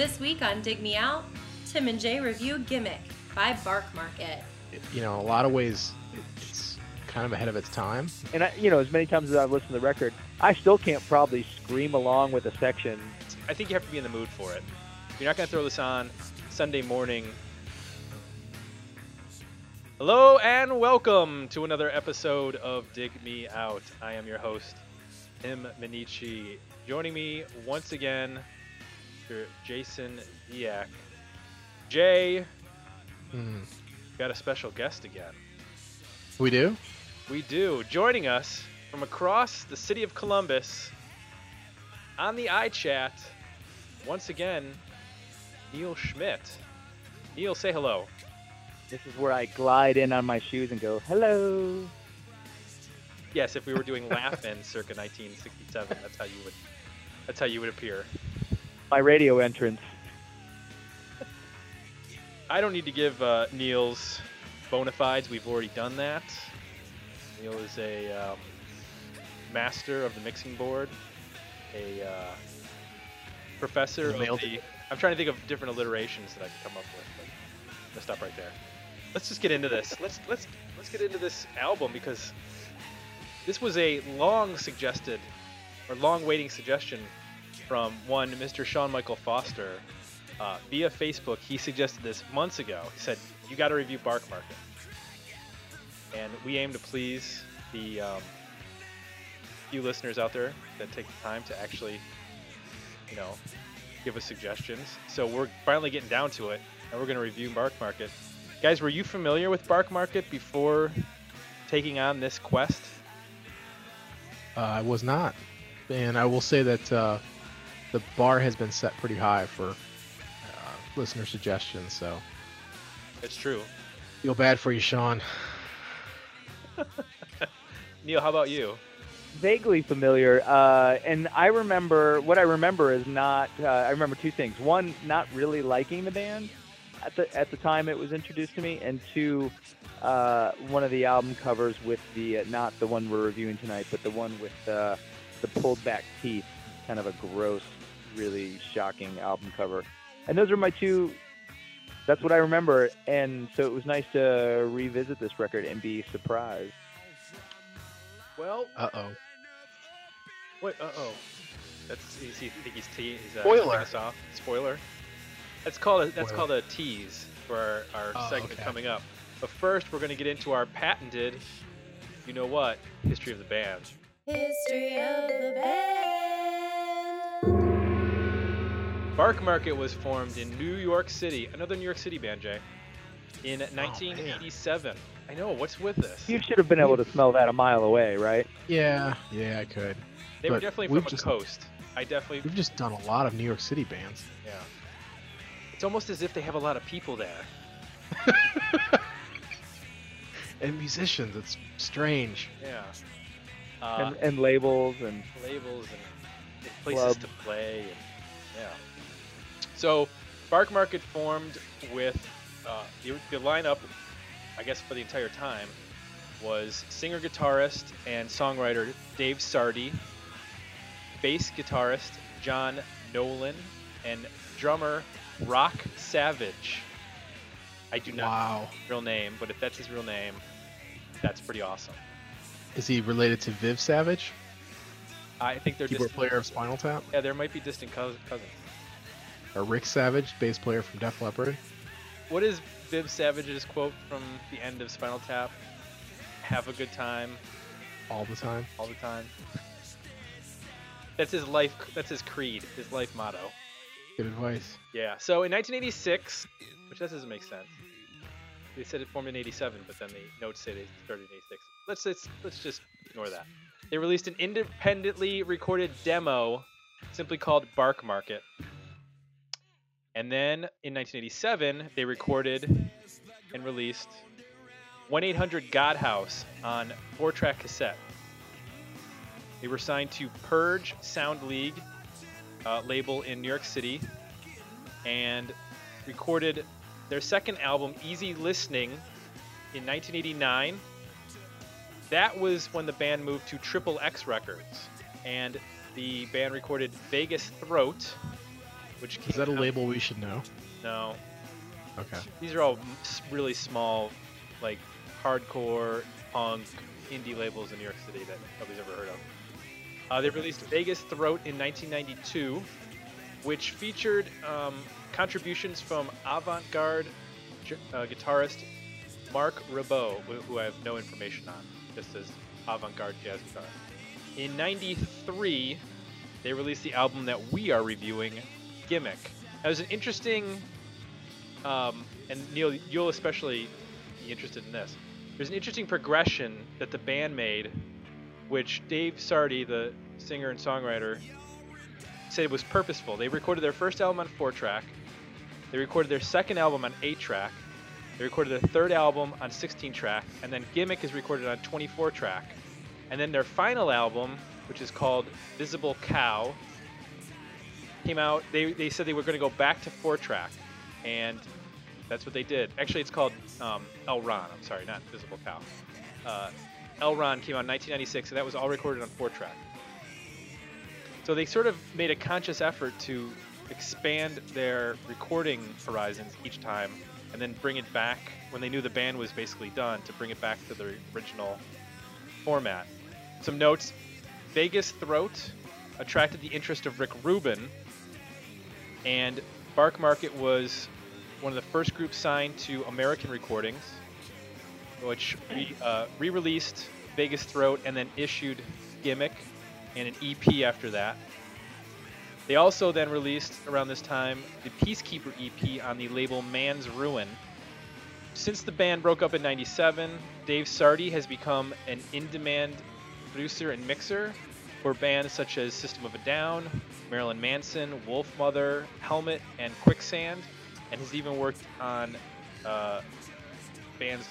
This week on Dig Me Out, Tim and Jay review Gimmick by Bark Market. You know, in a lot of ways, it's kind of ahead of its time. And, you know, as many times as I've listened to the record, I still can't probably scream along with a section. I think you have to be in the mood for it. You're not going to throw this on Sunday morning. Hello and welcome to another episode of Dig Me Out. I am your host, Tim Minichi. Joining me once again, Jason Eak. Jay, got a special guest again. We do? We do. Joining us from across the city of Columbus on the iChat, once again, Neil Schmidt. Neil, say hello. This is where I glide in on my shoes and go, hello. Yes, if we were doing Laugh-In circa 1967, that's how you would appear. My radio entrance. I don't need to give Neil's bona fides. We've already done that. Neil is a master of the mixing board, a professor of the... I'm trying to think of different alliterations that I can come up with. But I'm gonna stop right there. Let's just get into this. Let's get into this album, because this was a long-waiting suggestion from one Mr. Shawn Michael Foster. Via Facebook, he suggested this months ago. He said, you got to review Bark Market. And we aim to please the few listeners out there that take the time to actually, you know, give us suggestions. So we're finally getting down to it, and we're going to review Bark Market. Guys, were you familiar with Bark Market before taking on this quest? I was not. And I will say that the bar has been set pretty high for listener suggestions, so it's true. Feel bad for you, Sean. Neil, how about you? Vaguely familiar, and I remember two things. One, not really liking the band at the time it was introduced to me, and two, one of the album covers with the not the one we're reviewing tonight, but the one with the pulled back teeth, kind of a gross, really shocking album cover. And those are my two, that's what I remember, and so it was nice to revisit this record and be surprised. Well, uh-oh. What, uh-oh? That's, he's spoiler. Us off. Spoiler. That's called a tease for our segment coming up. But first, we're going to get into our patented, you know what, History of the Band. History of the Band. Bark Market was formed in New York City, another New York City band, Jay, in 1987. Man. I know, what's with this? You should have been able to smell that a mile away, right? Yeah, I could. They were definitely from the coast. We've just done a lot of New York City bands. Yeah. It's almost as if they have a lot of people there. And musicians, it's strange. Yeah. And labels and places to play. And, yeah. So, Bark Market formed with the lineup, I guess, for the entire time was singer-guitarist and songwriter Dave Sardy, bass guitarist John Nolan, and drummer Rock Savage. I do not know his real name, but if that's his real name, that's pretty awesome. Is he related to Viv Savage? I think they're keyboard player of Spinal Tap. Yeah, there might be distant cousins. Or Rick Savage, bass player from Def Leppard. What is Viv Savage's quote from the end of Spinal Tap? Have a good time. All the time. All the time. That's his life. That's his creed. His life motto. Good advice. Yeah. So in 1986, which that doesn't make sense. They said it formed in 87, but then the notes say they started in 86. Let's just ignore that. They released an independently recorded demo simply called Bark Market. And then in 1987, they recorded and released 1-800-GOD-HOUSE on 4-track cassette. They were signed to Purge Sound League label in New York City and recorded their second album, Easy Listening, in 1989. That was when the band moved to Triple X Records, and the band recorded Vegas Throat, which came out. Is that a label we should know? No. Okay. These are all really small, like hardcore punk indie labels in New York City that nobody's ever heard of. They released Vegas Throat in 1992, which featured contributions from avant-garde guitarist Mark Ribot, who I have no information on, just as avant-garde jazz guitar. In 93, they released the album that we are reviewing, Gimmick. That was an interesting, and Neil, you'll especially be interested in this. There's an interesting progression that the band made, which Dave Sardy, the singer and songwriter, said was purposeful. They recorded their first album on 4-track. They recorded their second album on 8-track. They recorded their third album on 16-track. And then Gimmick is recorded on 24-track. And then their final album, which is called Visible Cow, came out. They said they were going to go back to 4-track. And that's what they did. Actually, it's called El Ron. I'm sorry, not Visible Cow. El Ron came out in 1996, and that was all recorded on 4-track. So they sort of made a conscious effort to expand their recording horizons each time, and then bring it back when they knew the band was basically done, to bring it back to the original format. Some notes: Vegas Throat attracted the interest of Rick Rubin, and Bark Market was one of the first groups signed to American Recordings, which re-released Vegas Throat and then issued Gimmick and an EP after that. They also then released, around this time, the Peacekeeper EP on the label Man's Ruin. Since the band broke up in 97, Dave Sardy has become an in-demand producer and mixer for bands such as System of a Down, Marilyn Manson, Wolfmother, Helmet, and Quicksand, and has even worked on bands...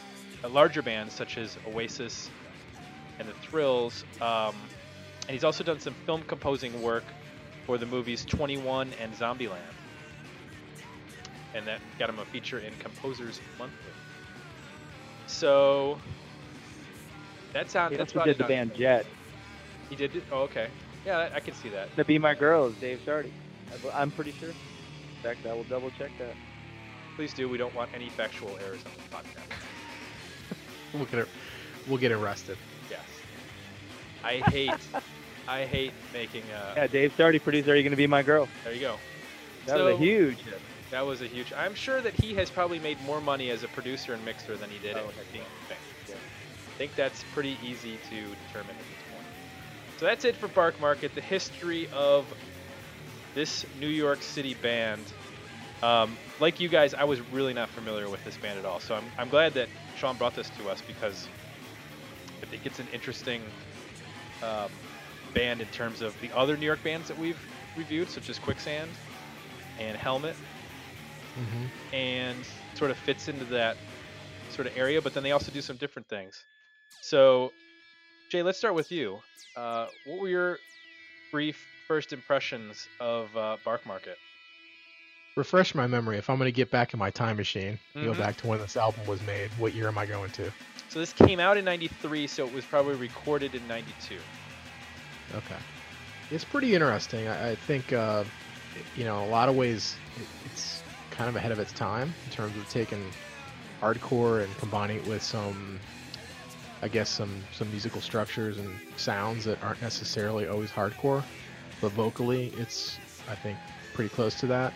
larger bands such as Oasis and The Thrills, and he's also done some film composing work for the movies 21 and Zombieland, and that got him a feature in Composers Monthly. So that's how that's what he did the band Jet. He did it? Oh, okay. Yeah, I can see that. The Be My Girl is Dave Sardy. I'm pretty sure. In fact, I will double check that. Please do. We don't want any factual errors on the podcast. We'll get arrested. Yes. I hate making a... Yeah, Dave Sardy produced Are You Gonna Be My Girl? There you go. That was a huge... I'm sure that he has probably made more money as a producer and mixer than he did in the thing. Yeah. I think that's pretty easy to determine at this point. So that's it for Bark Market, the history of this New York City band. Like you guys, I was really not familiar with this band at all, so I'm glad that Sean brought this to us, because I think it's an interesting band in terms of the other New York bands that we've reviewed, such as Quicksand and Helmet, and sort of fits into that sort of area, but then they also do some different things. So, Jay, let's start with you. What were your brief first impressions of Bark Market? Refresh my memory. If I'm going to get back in my time machine, go back to when this album was made, what year am I going to? So this came out in 93, so it was probably recorded in 92. Okay. It's pretty interesting. I think, in a lot of ways, it's kind of ahead of its time in terms of taking hardcore and combining it with some, I guess, some musical structures and sounds that aren't necessarily always hardcore, but vocally, it's, I think, pretty close to that.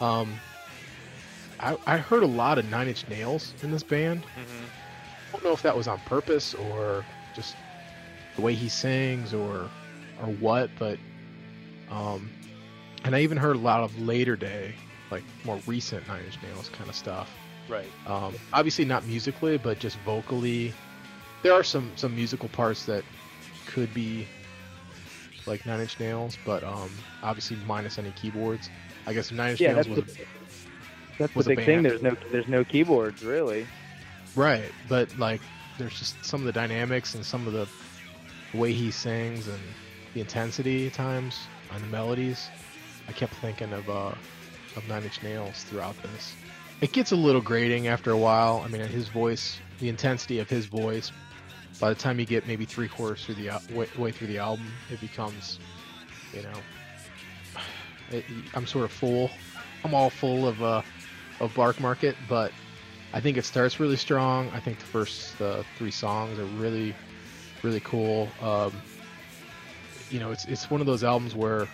I heard a lot of Nine Inch Nails in this band. I don't know if that was on purpose or just the way he sings or what, but and I even heard a lot of later day, like more recent Nine Inch Nails kind of stuff. Right. Obviously not musically, but just vocally. There are some musical parts that could be like Nine Inch Nails, but obviously minus any keyboards. I guess Nine Inch Nails was the big thing. There's no keyboards really. Right, but like there's just some of the dynamics and some of the way he sings and the intensity at times on the melodies. I kept thinking of Nine Inch Nails throughout this. It gets a little grating after a while. I mean, his voice, the intensity of his voice. By the time you get maybe three-quarters way through the album, it becomes, I'm sort of full. I'm all full of Bark Market, but I think it starts really strong. I think the first three songs are really, really cool. You know, it's one of those albums where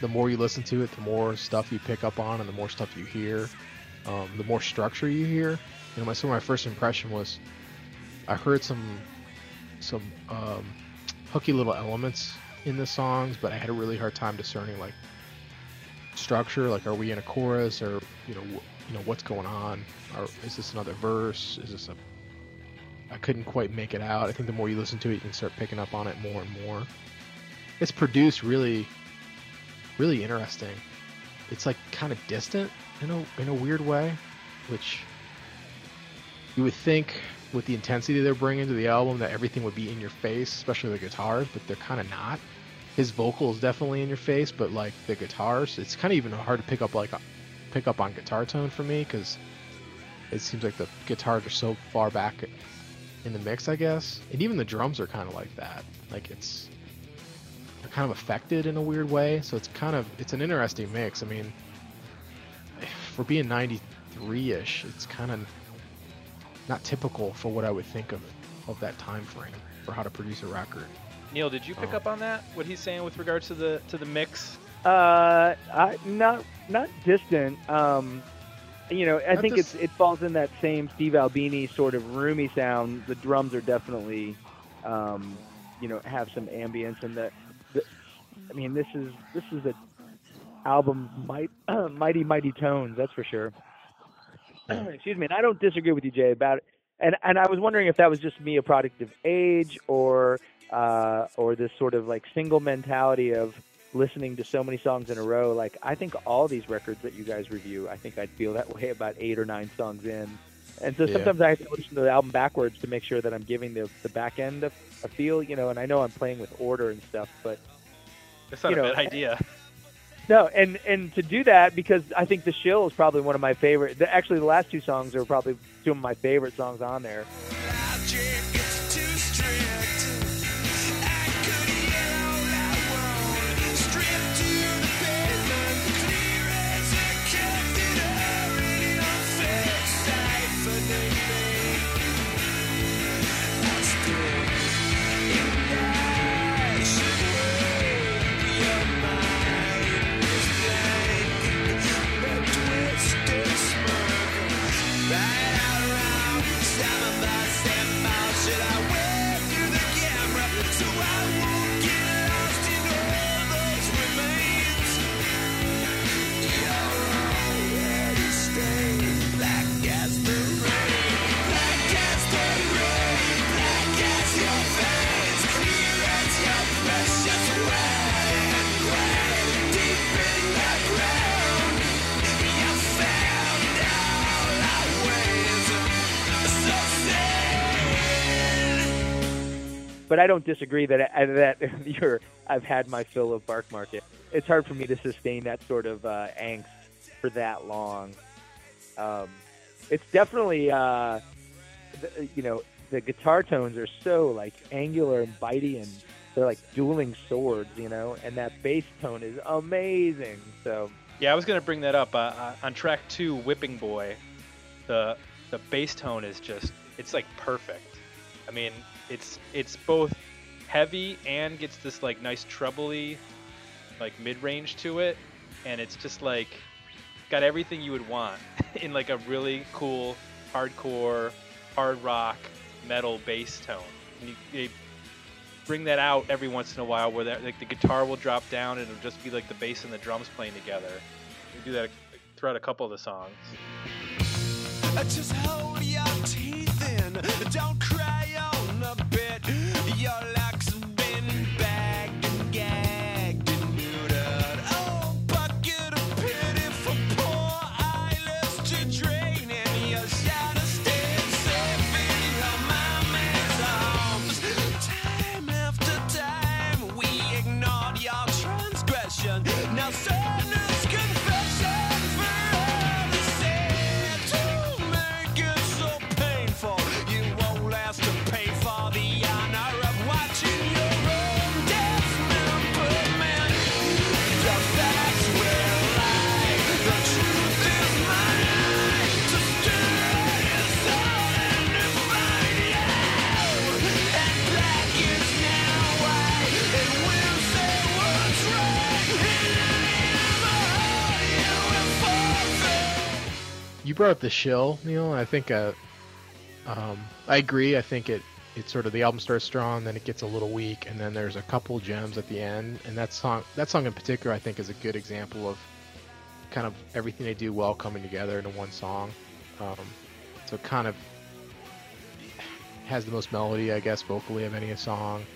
the more you listen to it, the more stuff you pick up on and the more stuff you hear, the more structure you hear. You know, my first impression was I heard some hooky little elements in the songs, but I had a really hard time discerning like structure, like are we in a chorus, or you know what's going on, or is this another verse, is this I couldn't quite make it out. I think the more you listen to it, you can start picking up on it more and more. It's produced really, really interesting. It's like kind of distant in a weird way, which you would think with the intensity they're bringing to the album that everything would be in your face, especially the guitars, but they're kind of not. His vocal is definitely in your face, but like the guitars, it's kind of even hard to pick up on guitar tone for me, because it seems like the guitars are so far back in the mix, I guess. And even the drums are kind of like that. Like they're kind of affected in a weird way. So it's an interesting mix. I mean, for being 93-ish, it's kind of not typical for what I would think of that time frame for how to produce a record. Neil, did you pick up on that? What he's saying with regards to the mix? Not distant. You know, I think it falls in that same Steve Albini sort of roomy sound. The drums are definitely, you know, have some ambience, and I mean, this is an album mighty tones, that's for sure. Excuse me, and I don't disagree with you, Jay, about it. And I was wondering if that was just me, a product of age, or this sort of like single mentality of listening to so many songs in a row. Like, I think all these records that you guys review, I think I'd feel that way about 8 or 9 songs in. And so sometimes I have to listen to the album backwards to make sure that I'm giving the back end a feel, you know, and I know I'm playing with order and stuff, but... That's not a bad idea. No, and to do that, because I think The Shill is probably one of my favorite. Actually, the last 2 songs are probably 2 of my favorite songs on there. But I don't disagree I've had my fill of Bark Market. It's hard for me to sustain that sort of angst for that long. It's definitely, you know, the guitar tones are so like angular and bitey, and they're like dueling swords, you know. And that bass tone is amazing. So yeah, I was gonna bring that up on track 2, "Whipping Boy." The bass tone is just—it's like perfect. I mean, it's both heavy and gets this like nice trebly, like mid-range to it, and it's just like got everything you would want in like a really cool hardcore hard rock metal bass tone. And they bring that out every once in a while where that, like, the guitar will drop down and it'll just be like the bass and the drums playing together. They do that throughout a couple of the songs. Just hold your teeth in, don't cry on a bit, your luck's been bagged and gagged and neutered. Oh, bucket of pity for poor eyeless to drain, and you're shy to stay safe in your mama's arms. Time after time we ignored your transgression, now sadness confession. Make it so pain brought up The Shill, Neil. I think I agree. I think it's sort of the album starts strong, then it gets a little weak, and then there's a couple gems at the end. And that song in particular, I think, is a good example of kind of everything they do well coming together into one song. So it kind of has the most melody, I guess, vocally of any song.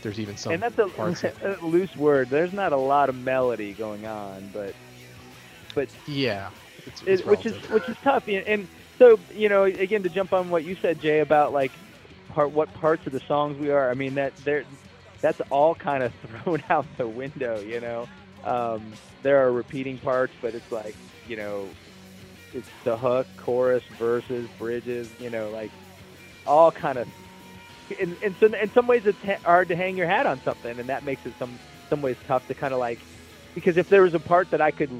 There's even some parts a loose word. There's not a lot of melody going on, but yeah, it's which is tough. And so, you know, again, to jump on what you said, Jay, about like what parts of the songs we are. I mean, that's all kind of thrown out the window. You know, there are repeating parts, but it's like, you know, it's the hook, chorus, verses, bridges. You know, like all kind of. And so in some ways it's hard to hang your hat on something, and that makes it some ways tough to kind of like, because if there was a part that I could,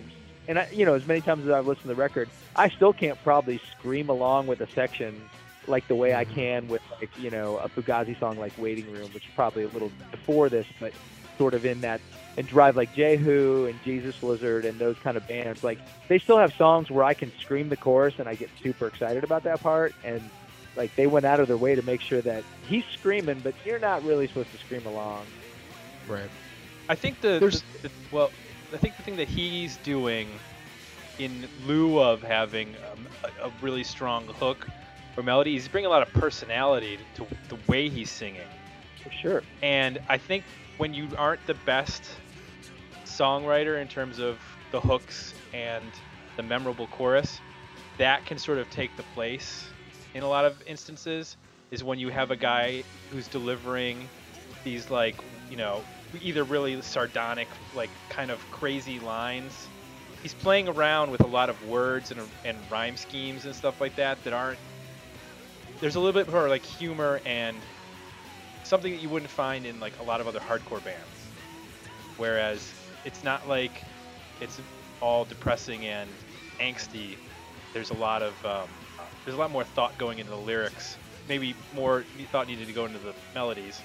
and I, you know, as many times as I've listened to the record, I still can't probably scream along with a section like the way I can with, like, you know, a Fugazi song like Waiting Room, which is probably a little before this, but sort of in that, and Drive Like Jehu and Jesus Lizard and those kind of bands, like they still have songs where I can scream the chorus and I get super excited about that part, and like they went out of their way to make sure that he's screaming, but you're not really supposed to scream along. Right. I think the thing that he's doing in lieu of having a really strong hook or melody, he's bringing a lot of personality to the way he's singing. For sure. And I think when you aren't the best songwriter in terms of the hooks and the memorable chorus, that can sort of take the place. In a lot of instances, is when you have a guy who's delivering these, like, you know, either really sardonic, like, kind of crazy lines. He's playing around with a lot of words and rhyme schemes and stuff like that that aren't... There's a little bit more, like, humor and something that you wouldn't find in, like, a lot of other hardcore bands. Whereas it's not like it's all depressing and angsty. There's a lot of... There's a lot more thought going into the lyrics. Maybe more thought needed to go into the melodies,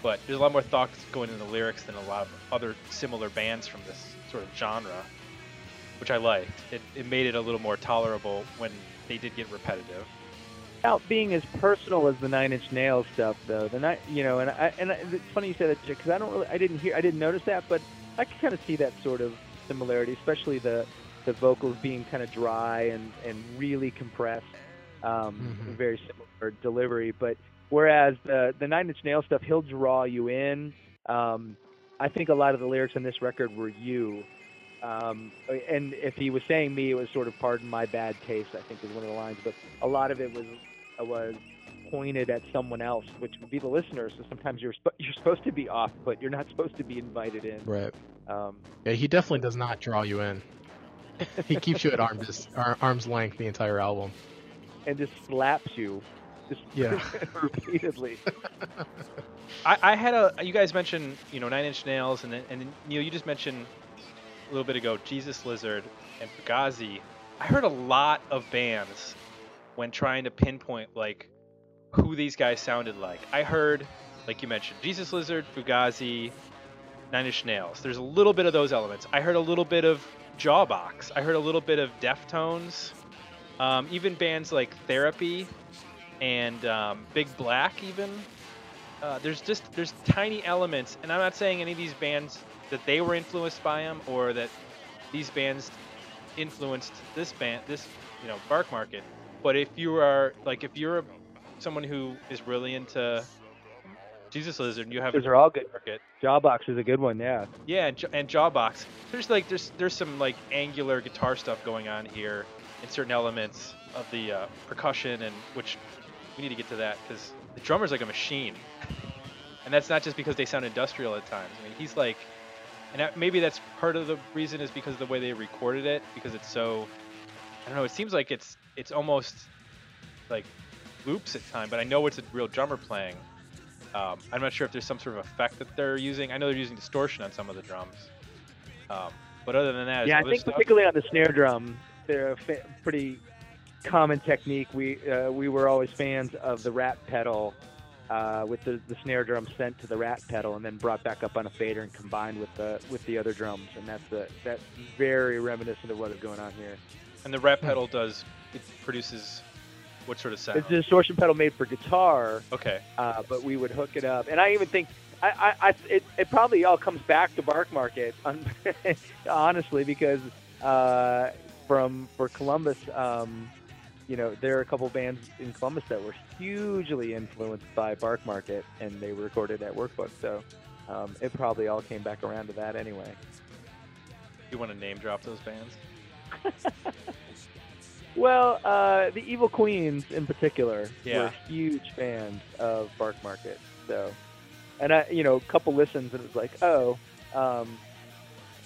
but there's a lot more thought going into the lyrics than a lot of other similar bands from this sort of genre, which I liked. It made it a little more tolerable when they did get repetitive. Without being as personal as the Nine Inch Nails stuff, though, it's funny you said that, because I didn't notice that, but I can kind of see that sort of similarity, especially the vocals being kind of dry and really compressed. Very similar delivery, but whereas the Nine Inch Nails stuff, he'll draw you in. I think a lot of the lyrics on this record were you. And if he was saying me, it was sort of "pardon my bad taste," I think is one of the lines, but a lot of it was pointed at someone else, which would be the listener. So sometimes you're supposed to be off, but you're not supposed to be invited in. Right. Yeah, he definitely does not draw you in. He keeps you at arm's length the entire album. And just slaps you, repeatedly. I had you guys mentioned, you know, Nine Inch Nails, and then, Neil, you just mentioned a little bit ago, Jesus Lizard and Fugazi. I heard a lot of bands when trying to pinpoint, like, who these guys sounded like. I heard, like you mentioned, Jesus Lizard, Fugazi, Nine Inch Nails. There's a little bit of those elements. I heard a little bit of Jawbox. I heard a little bit of Deftones. Even bands like Therapy and Big Black, even there's tiny elements, and I'm not saying any of these bands that they were influenced by them, or that these bands influenced this you know, Bark Market. But if you are someone who is really into Jesus Lizard, you have those are all good. Market. Jawbox is a good one, yeah. Yeah, and Jawbox. There's some like angular guitar stuff going on here. In certain elements of the percussion, and which we need to get to that, because the drummer's like a machine, and that's not just because they sound industrial at times. I mean, he's like, and maybe that's part of the reason is because of the way they recorded it, because it's so, I don't know. It seems like it's almost like loops at time, but I know it's a real drummer playing. I'm not sure if there's some sort of effect that they're using. I know they're using distortion on some of the drums, but other than that, yeah, I think stuff, particularly on the snare drum. They're a pretty common technique. We were always fans of the rat pedal, with the snare drum sent to the rat pedal and then brought back up on a fader and combined with the other drums, and that's very reminiscent of what is going on here. And the rap pedal does, it produces what sort of sound? It's a distortion pedal made for guitar. Okay. But we would hook it up. And I even think, it probably all comes back to Bark Market, honestly, because for Columbus, you know, there are a couple bands in Columbus that were hugely influenced by Bark Market, and they were recorded at Workbook, so it probably all came back around to that anyway. You want to name drop those bands? Well, the Evil Queens in particular were huge fans of Bark Market, so... And I, you know, a couple listens and it was like, oh,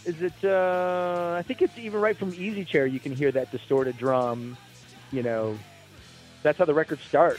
is it? I think it's even right from Easy Chair. You can hear that distorted drum. You know, that's how the record starts.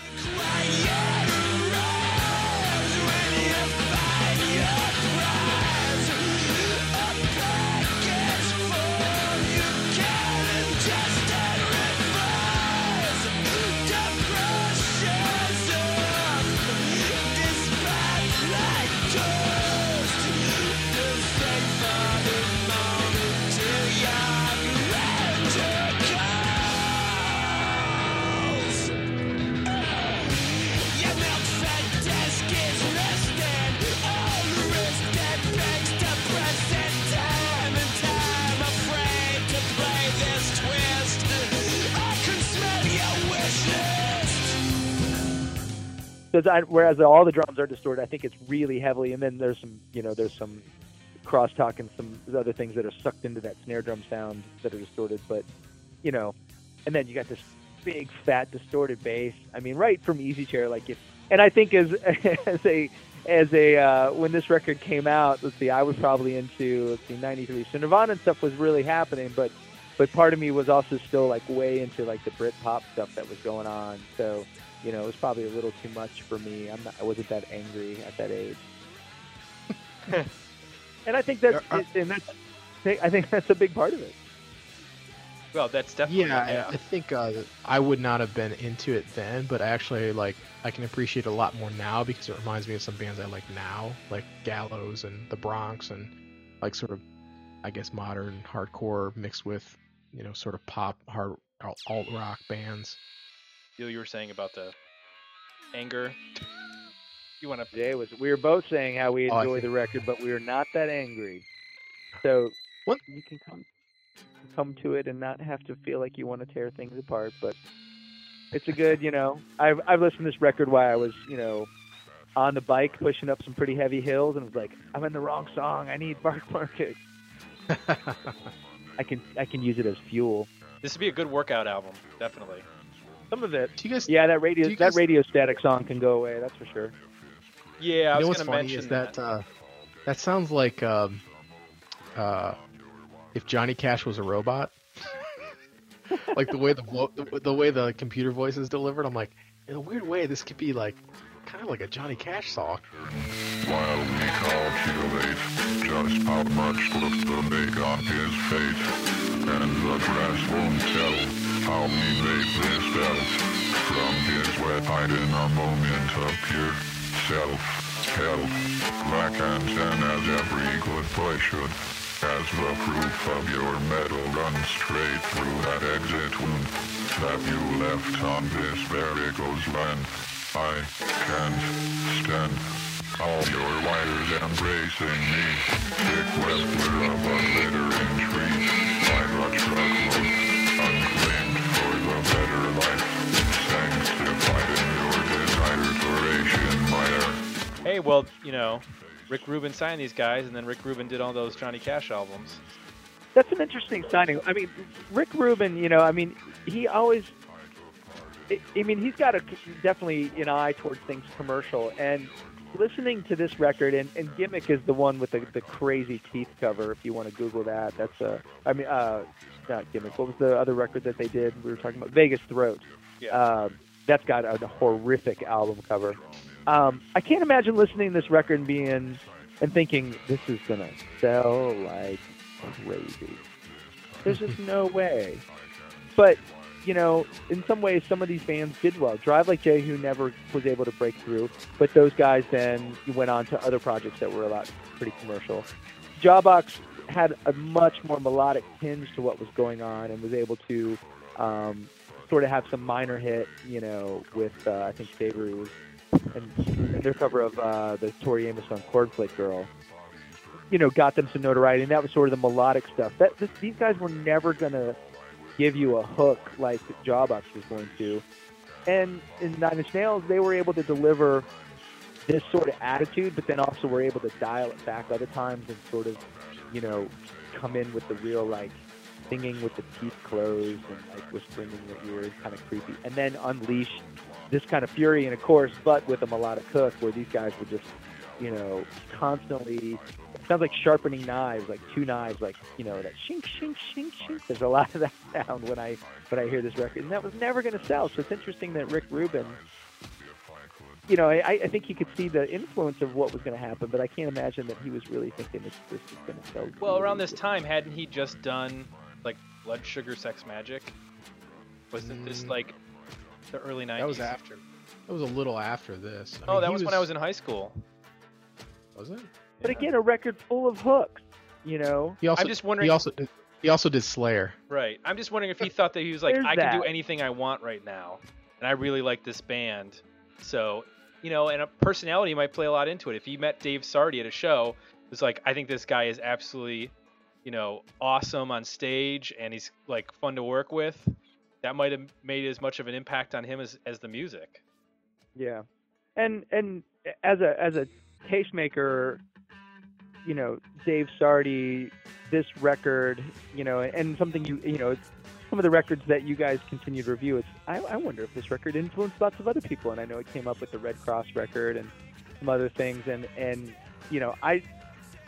Whereas all the drums are distorted, I think it's really heavily, and then there's some, you know, there's some crosstalk and some other things that are sucked into that snare drum sound that are distorted. But, you know, and then you got this big fat distorted bass. I mean, right from Easy Chair, like it. And I think when this record came out, let's see, I was probably into 93. So Nirvana and stuff was really happening, but part of me was also still like way into like the Brit pop stuff that was going on. So. You know, it was probably a little too much for me. I wasn't that angry at that age, and I think that's a big part of it. Well, that's definitely I think I would not have been into it then, but I actually I can appreciate it a lot more now because it reminds me of some bands I like now, like Gallows and The Bronx, and like sort of, I guess, modern hardcore mixed with, you know, sort of pop hard alt rock bands. You were saying about the anger. You want to? Jay was. We were both saying how we enjoy the record, but we were not that angry. So what? You can come to it and not have to feel like you want to tear things apart. But it's a good, you know. I've listened to this record while I was, you know, on the bike pushing up some pretty heavy hills, and was like, I'm in the wrong song. I need Bark Market. I can use it as fuel. This would be a good workout album, definitely. Some of it. That Radio Static song can go away. That's for sure. Yeah, I was going to mention that. That sounds like if Johnny Cash was a robot. Like the way the computer voice is delivered. I'm like, in a weird way, this could be like kind of like a Johnny Cash song. While we calculate just how much left the big on his fate, and the grass won't tell. How me make this belt from his wet hide in a moment of pure self-help, black and tan as every good boy should, as the proof of your metal runs straight through that exit wound that you left on this very goes land. I can't stand all your wires embracing me, thick whisper of a littering tree, my rock truckload. Hey, well, you know, Rick Rubin signed these guys, and then Rick Rubin did all those Johnny Cash albums. That's an interesting signing. I mean, Rick Rubin, you know, I mean, he always... I mean, he's got definitely an eye towards things commercial, and listening to this record, and Gimmick is the one with the crazy teeth cover, if you want to Google that. That's a... I mean, not Gimmick. What was the other record that they did? We were talking about Vegas Throat. Yeah. That's got a horrific album cover. I can't imagine listening to this record and thinking this is gonna sell like crazy. There's just no way. But you know, in some ways, some of these bands did well. Drive Like Jehu never was able to break through, but those guys then went on to other projects that were a lot pretty commercial. Jawbox had a much more melodic tinge to what was going on, and was able to sort of have some minor hit, you know, with I think Savory was and their cover of the Tori Amos song "Cornflake Girl," you know, got them some notoriety, and that was sort of the melodic stuff. That these guys were never gonna give you a hook like Jawbox was going to, and in Nine Inch Nails, they were able to deliver this sort of attitude, but then also were able to dial it back other times and sort of, you know, come in with the real, like, singing with the teeth closed and, like, whispering in your ears, kind of creepy, and then unleash this kind of fury in a chorus, but with a melodic hook, where these guys were just, you know, constantly, it sounds like sharpening knives, like two knives, like, you know, that shink, shink, shink, shink. There's a lot of that sound when I hear this record, and that was never going to sell. So it's interesting that Rick Rubin, you know, I think he could see the influence of what was going to happen, but I can't imagine that he was really thinking this is going to sell. Well, around this time, hadn't he just done, like, Blood Sugar Sex Magic? Wasn't this, like, the early 90s? That was after. That was a little after this. I mean, that was when I was in high school. Was it? Yeah. But again, a record full of hooks, you know? I'm just wondering... He also did Slayer. Right. I'm just wondering if he thought that he was like, I can do anything I want right now, and I really like this band. So, you know, and a personality might play a lot into it. If you met Dave Sardy at a show, it was like, I think this guy is absolutely, you know, awesome on stage, and he's, like, fun to work with. That might have made as much of an impact on him as the music. Yeah. And as a tastemaker, you know, Dave Sardy, this record, you know, and something you know, it's some of the records that you guys continue to review. It's I wonder if this record influenced lots of other people, and I know it came up with the Red Cross record and some other things, and you know, I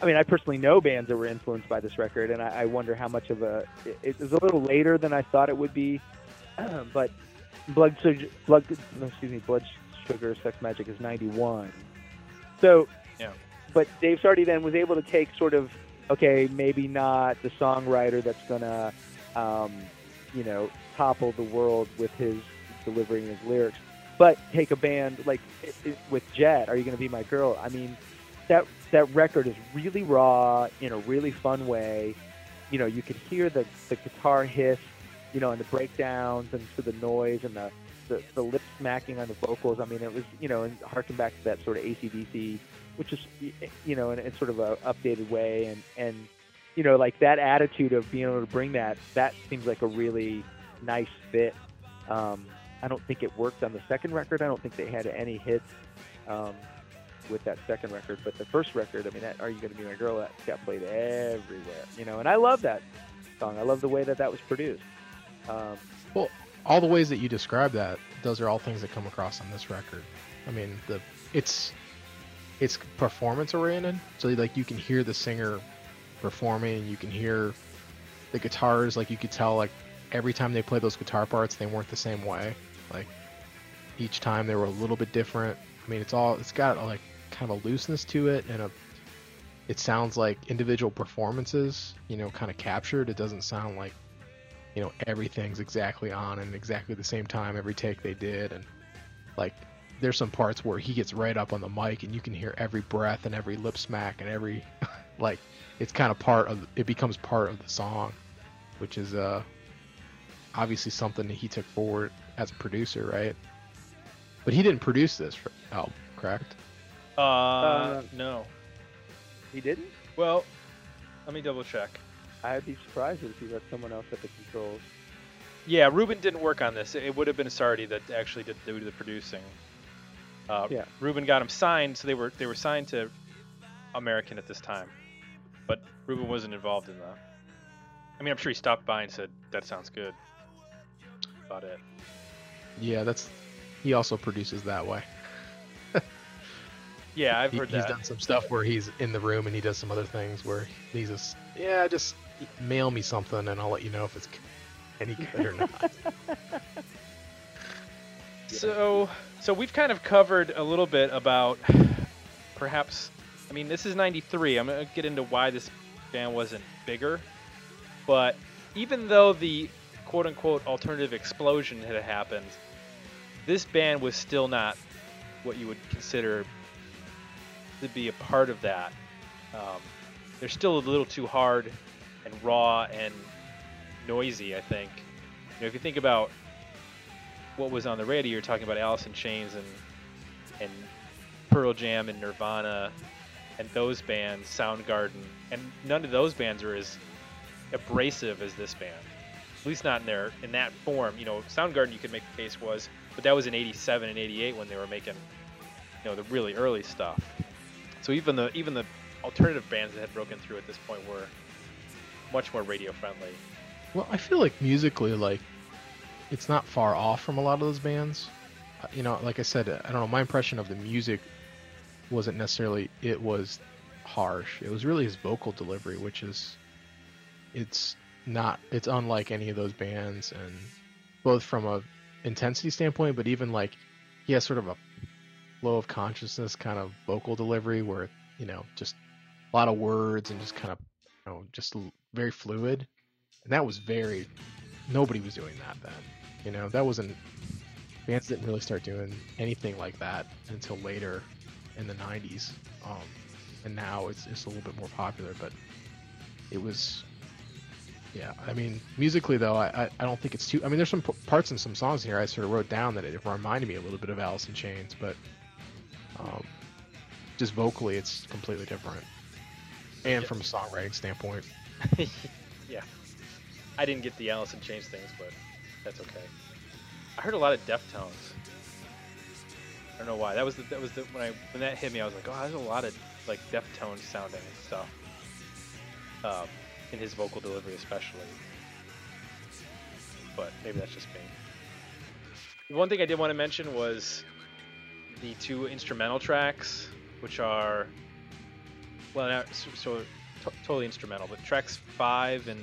mean I personally know bands that were influenced by this record, and I wonder how much of a it was a little later than I thought it would be, but Blood Sugar Sex Magic is 91, so yeah. But Dave Sardy then was able to take sort of, okay, maybe not the songwriter that's gonna you know, topple the world with his delivering his lyrics, but take a band like with Jet, Are You Gonna Be My Girl? I mean, that record is really raw in a really fun way. You know, you could hear the guitar hiss, you know, and the breakdowns and so the noise and the lip smacking on the vocals. I mean, it was, you know, and harken back to that sort of AC/DC, which is, you know, in sort of a updated way, and you know, like that attitude of being able to bring that seems like a really nice fit. I don't think it worked on the second record. I don't think they had any hits with that second record. But the first record, I mean, that Are You Gonna Be My Girl, that got played everywhere, you know. And I love that song. I love the way that was produced. Well, all the ways that you describe that, those are all things that come across on this record. I mean, it's performance oriented. So, like, you can hear the singer performing, you can hear the guitars, like, you could tell, like, every time they play those guitar parts, they weren't the same way. Like, each time they were a little bit different. I mean, it's got, like, kind of a looseness to it, and it sounds like individual performances, you know, kind of captured. It doesn't sound like, you know, everything's exactly on and exactly the same time every take they did. And, like, there's some parts where he gets right up on the mic and you can hear every breath and every lip smack and every like, it's kind of it becomes part of the song, which is obviously something that he took forward as a producer, right? But he didn't produce this album, correct? No. He didn't? Well, let me double check. I'd be surprised if he let someone else at the controls. Yeah, Rubin didn't work on this. It would have been Sardy that actually did the producing. Yeah. Rubin got him signed, so they were signed to American at this time. But Rubin wasn't involved in that. I mean, I'm sure he stopped by and said, that sounds good. That's about it. Yeah, he also produces that way. Yeah, I've heard that. He's done some stuff where he's in the room and he does some other things where he's just, yeah, just mail me something and I'll let you know if it's any good or not. So we've kind of covered a little bit about perhaps... I mean, this is 93. I'm going to get into why this band wasn't bigger. But even though the quote-unquote alternative explosion had happened, this band was still not what you would consider to be a part of that. they're still a little too hard and raw and noisy, I think. You know, if you think about what was on the radio, you're talking about Alice in Chains and Pearl Jam and Nirvana and those bands, Soundgarden, and none of those bands are as abrasive as this band. At least not in their, in that form. You know, Soundgarden, you could make the case was, but that was in 87 and 88 when they were making, you know, the really early stuff. So even the alternative bands that had broken through at this point were much more radio friendly. Well, I feel like musically, like, it's not far off from a lot of those bands. You know, like I said, I don't know, my impression of the music wasn't necessarily, it was harsh. It was really his vocal delivery, which is, it's unlike any of those bands, and both from a intensity standpoint, but even like he has sort of a flow of consciousness kind of vocal delivery where, you know, just a lot of words and just kind of, you know, just very fluid. And that was very, nobody was doing that then, you know, that wasn't, bands didn't really start doing anything like that until later in the 90s. And now it's a little bit more popular, but it was, yeah, I mean, musically though, I don't think it's too, I mean, there's some parts in some songs here I sort of wrote down that it reminded me a little bit of Alice in Chains, but just vocally it's completely different. And from a songwriting standpoint. Yeah. I didn't get the Alice in Chains things, but that's okay. I heard a lot of Deftones. I don't know why. That was the when that hit me, I was like, oh, there's a lot of like Deftones sounding stuff in his vocal delivery, especially. But maybe that's just me. The one thing I did want to mention was the two instrumental tracks, which are totally instrumental, but tracks 5 and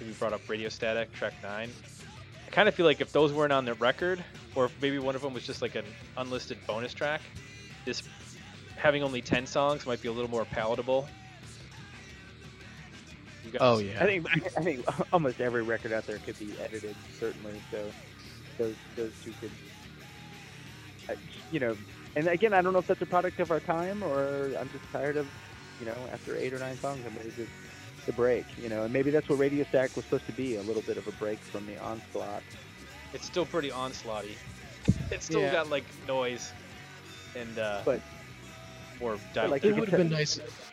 we brought up Radio Static, track 9. I kind of feel like if those weren't on the record, or if maybe one of them was just like an unlisted bonus track, this having only 10 songs might be a little more palatable. You guys? Oh yeah, I think almost every record out there could be edited, certainly. So those two could, you know. And again, I don't know if that's a product of our time, or I'm just tired of, you know, after 8 or 9 songs, I'm ready to. The break, you know, and maybe that's what Radio Static was supposed to be, a little bit of a break from the onslaught. It's still pretty onslaughty. It's still got like noise and but like, it would have been nice if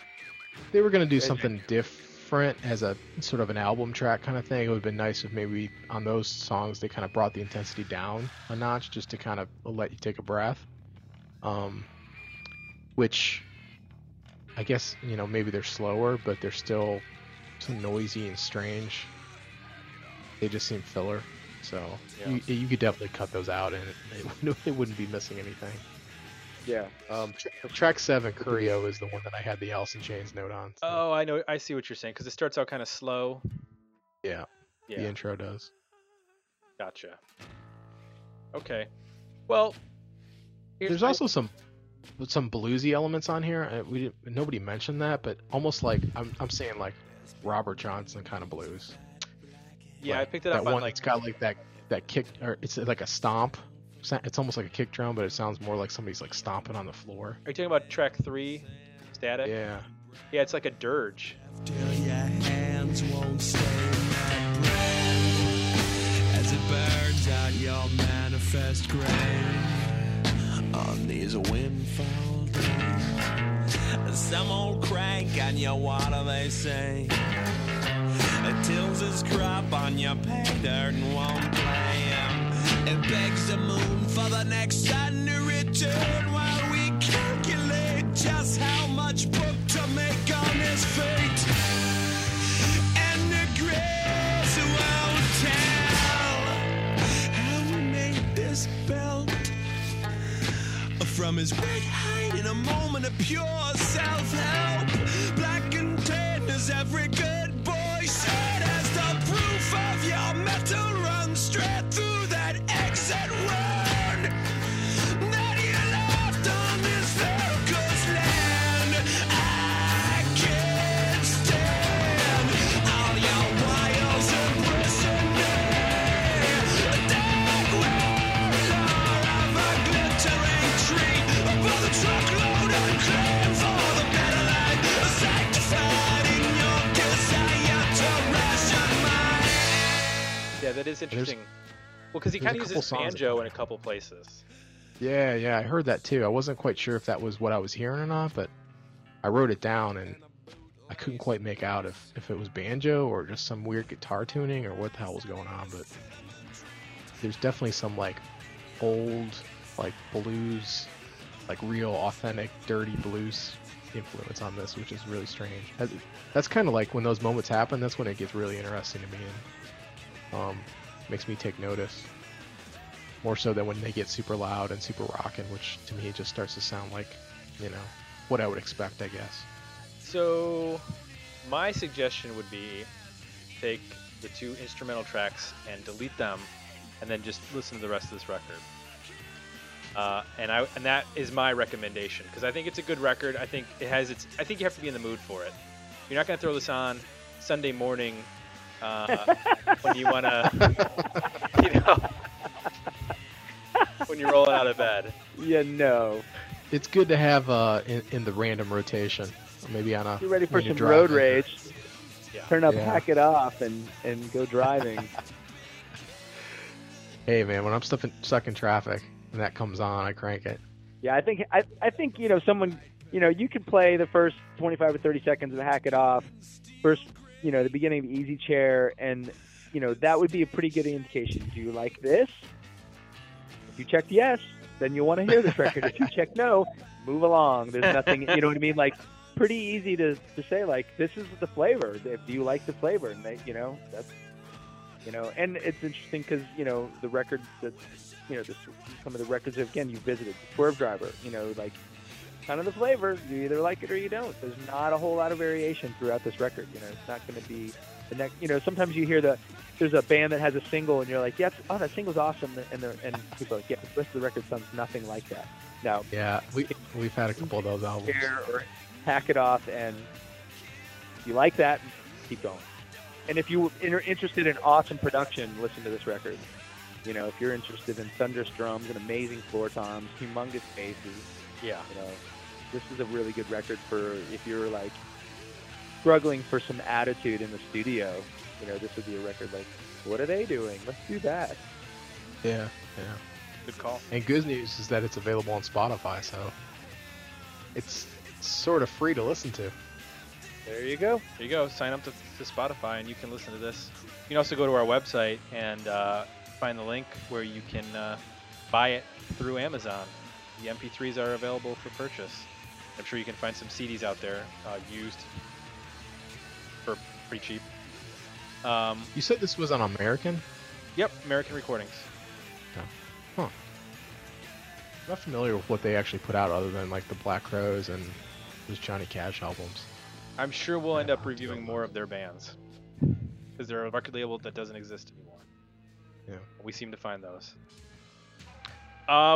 they were going to do something different as a sort of an album track kind of thing. It would have been nice if maybe on those songs they kind of brought the intensity down a notch just to kind of let you take a breath, which I guess, you know, maybe they're slower, but they're still so noisy and strange. They just seem filler, so you could definitely cut those out, and it wouldn't be missing anything. Yeah. Track 7, Curio, is the one that I had the Alice in Chains note on. So. Oh, I know. I see what you're saying, because it starts out kind of slow. Yeah. The intro does. Gotcha. Okay. Well, there's also some bluesy elements on here. Nobody mentioned that, but almost like I'm saying like Robert Johnson kind of blues. Yeah, like, I picked it up. That one, like, it's got like that kick, or it's like a stomp. It's almost like a kick drum, but it sounds more like somebody's like stomping on the floor. Are you talking about track 3, Static? Yeah. Yeah, it's like a dirge. Till your hands won't stay in that as it burns out your manifest grave. On these windfall days, some old crank on your water, they say, it tills his crop on your pay dirt and won't play him. It begs the moon for the next sun to return while we calculate just how much book to make on his fate. And the grace won't tell how we made this belt. From his great height in a moment of pure self-help, black containers every good boy said as the proof of your metal runs straight through that exit wound that you left on this circus land. I can't stand all your wiles impressing me, a dark world of a glittering tree, above the truckload and claim for the better life, sanctifying. is interesting. Well, because he kind of uses banjo in a couple places. Yeah, yeah, I heard that too. I wasn't quite sure if that was what I was hearing or not, but I wrote it down and I couldn't quite make out if it was banjo or just some weird guitar tuning or what the hell was going on. But there's definitely some like old, like blues, like real authentic dirty blues influence on this, which is really strange. That's kind of like when those moments happen, that's when it gets really interesting to me and makes me take notice. More so than when they get super loud and super rockin', which to me just starts to sound like, you know, what I would expect, I guess. So my suggestion would be take the two instrumental tracks and delete them and then just listen to the rest of this record. And that is my recommendation, because I think it's a good record. I think it has its, I think you have to be in the mood for it. You're not going to throw this on Sunday morning when you want to, you know, when you're rolling out of bed. Yeah, no. It's good to have in the random rotation. Maybe on a... You're ready for some road rage. Yeah. Turn up, Hack It Off, and go driving. Hey, man, when I'm stuck in traffic and that comes on, I crank it. Yeah, I think, you know, someone... You know, you can play the first 25 or 30 seconds of Hack It Off, first, you know, the beginning of Easy Chair, and, you know, that would be a pretty good indication. Do you like this? If you check yes, then you'll want to hear this record. If you check no, move along. There's nothing, you know what I mean? Like, pretty easy to say, like, this is the flavor. Do you like the flavor? And, they, you know, that's, you know, and it's interesting because, you know, the records that, you know, some of the records that, again, you visited, the Swerve Driver, you know, like, kind of the flavor. You either like it or you don't. There's not a whole lot of variation throughout this record. You know, it's not going to be the next, you know, sometimes you hear there's a band that has a single and you're like, yeah, oh, that single's awesome. And people are like, yeah, the rest of the record sounds nothing like that. No. Yeah, we've had a couple of those albums. Or Hack It Off, and you like that, keep going. And if you're interested in awesome production, listen to this record. You know, if you're interested in thunderous drums and amazing floor toms, humongous basses. Yeah. You know, this is a really good record for if you're like struggling for some attitude in the studio. You know, this would be a record like, what are they doing? Let's do that. Yeah, yeah. Good call. And good news is that it's available on Spotify, so it's sort of free to listen to. There you go. There you go. Sign up to Spotify and you can listen to this. You can also go to our website and find the link where you can buy it through Amazon. The MP3s are available for purchase. I'm sure you can find some CDs out there used for pretty cheap. You said this was on American? Yep, American Recordings. Yeah. Huh. I'm not familiar with what they actually put out other than like the Black Crowes and those Johnny Cash albums. I'm sure we'll end up reviewing more of their bands, because they're a record label that doesn't exist anymore. Yeah. We seem to find those.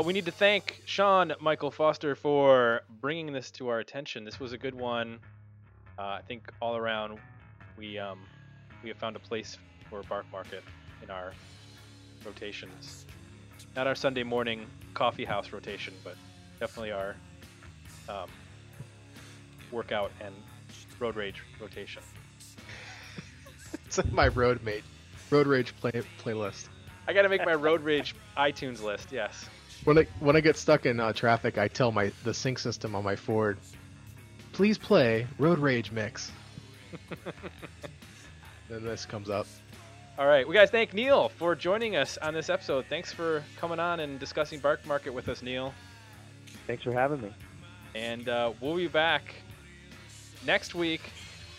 We need to thank Shawn Michael Foster for bringing this to our attention. This was a good one. I think all around we have found a place for Bark Market in our rotations. Not our Sunday morning coffee house rotation, but definitely our workout and road rage rotation. It's in my road rage playlist. I got to make my road rage iTunes list. Yes. When I get stuck in traffic, I tell the sync system on my Ford, please play Road Rage Mix. Then this comes up. All right. We guys thank Neil for joining us on this episode. Thanks for coming on and discussing Bark Market with us, Neil. Thanks for having me. And we'll be back next week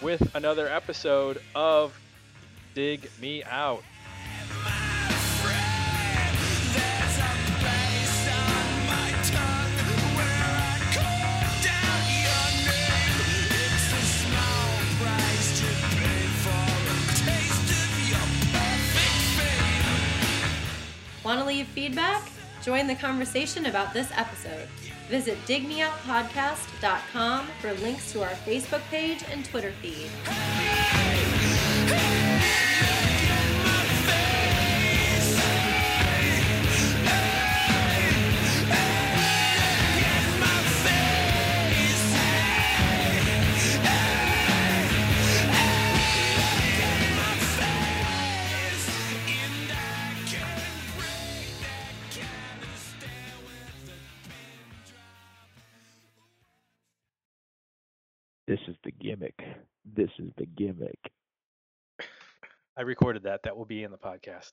with another episode of Dig Me Out. Want to leave feedback? Join the conversation about this episode. Visit digmeoutpodcast.com for links to our Facebook page and Twitter feed. This is the gimmick. This is the gimmick. I recorded that. That will be in the podcast.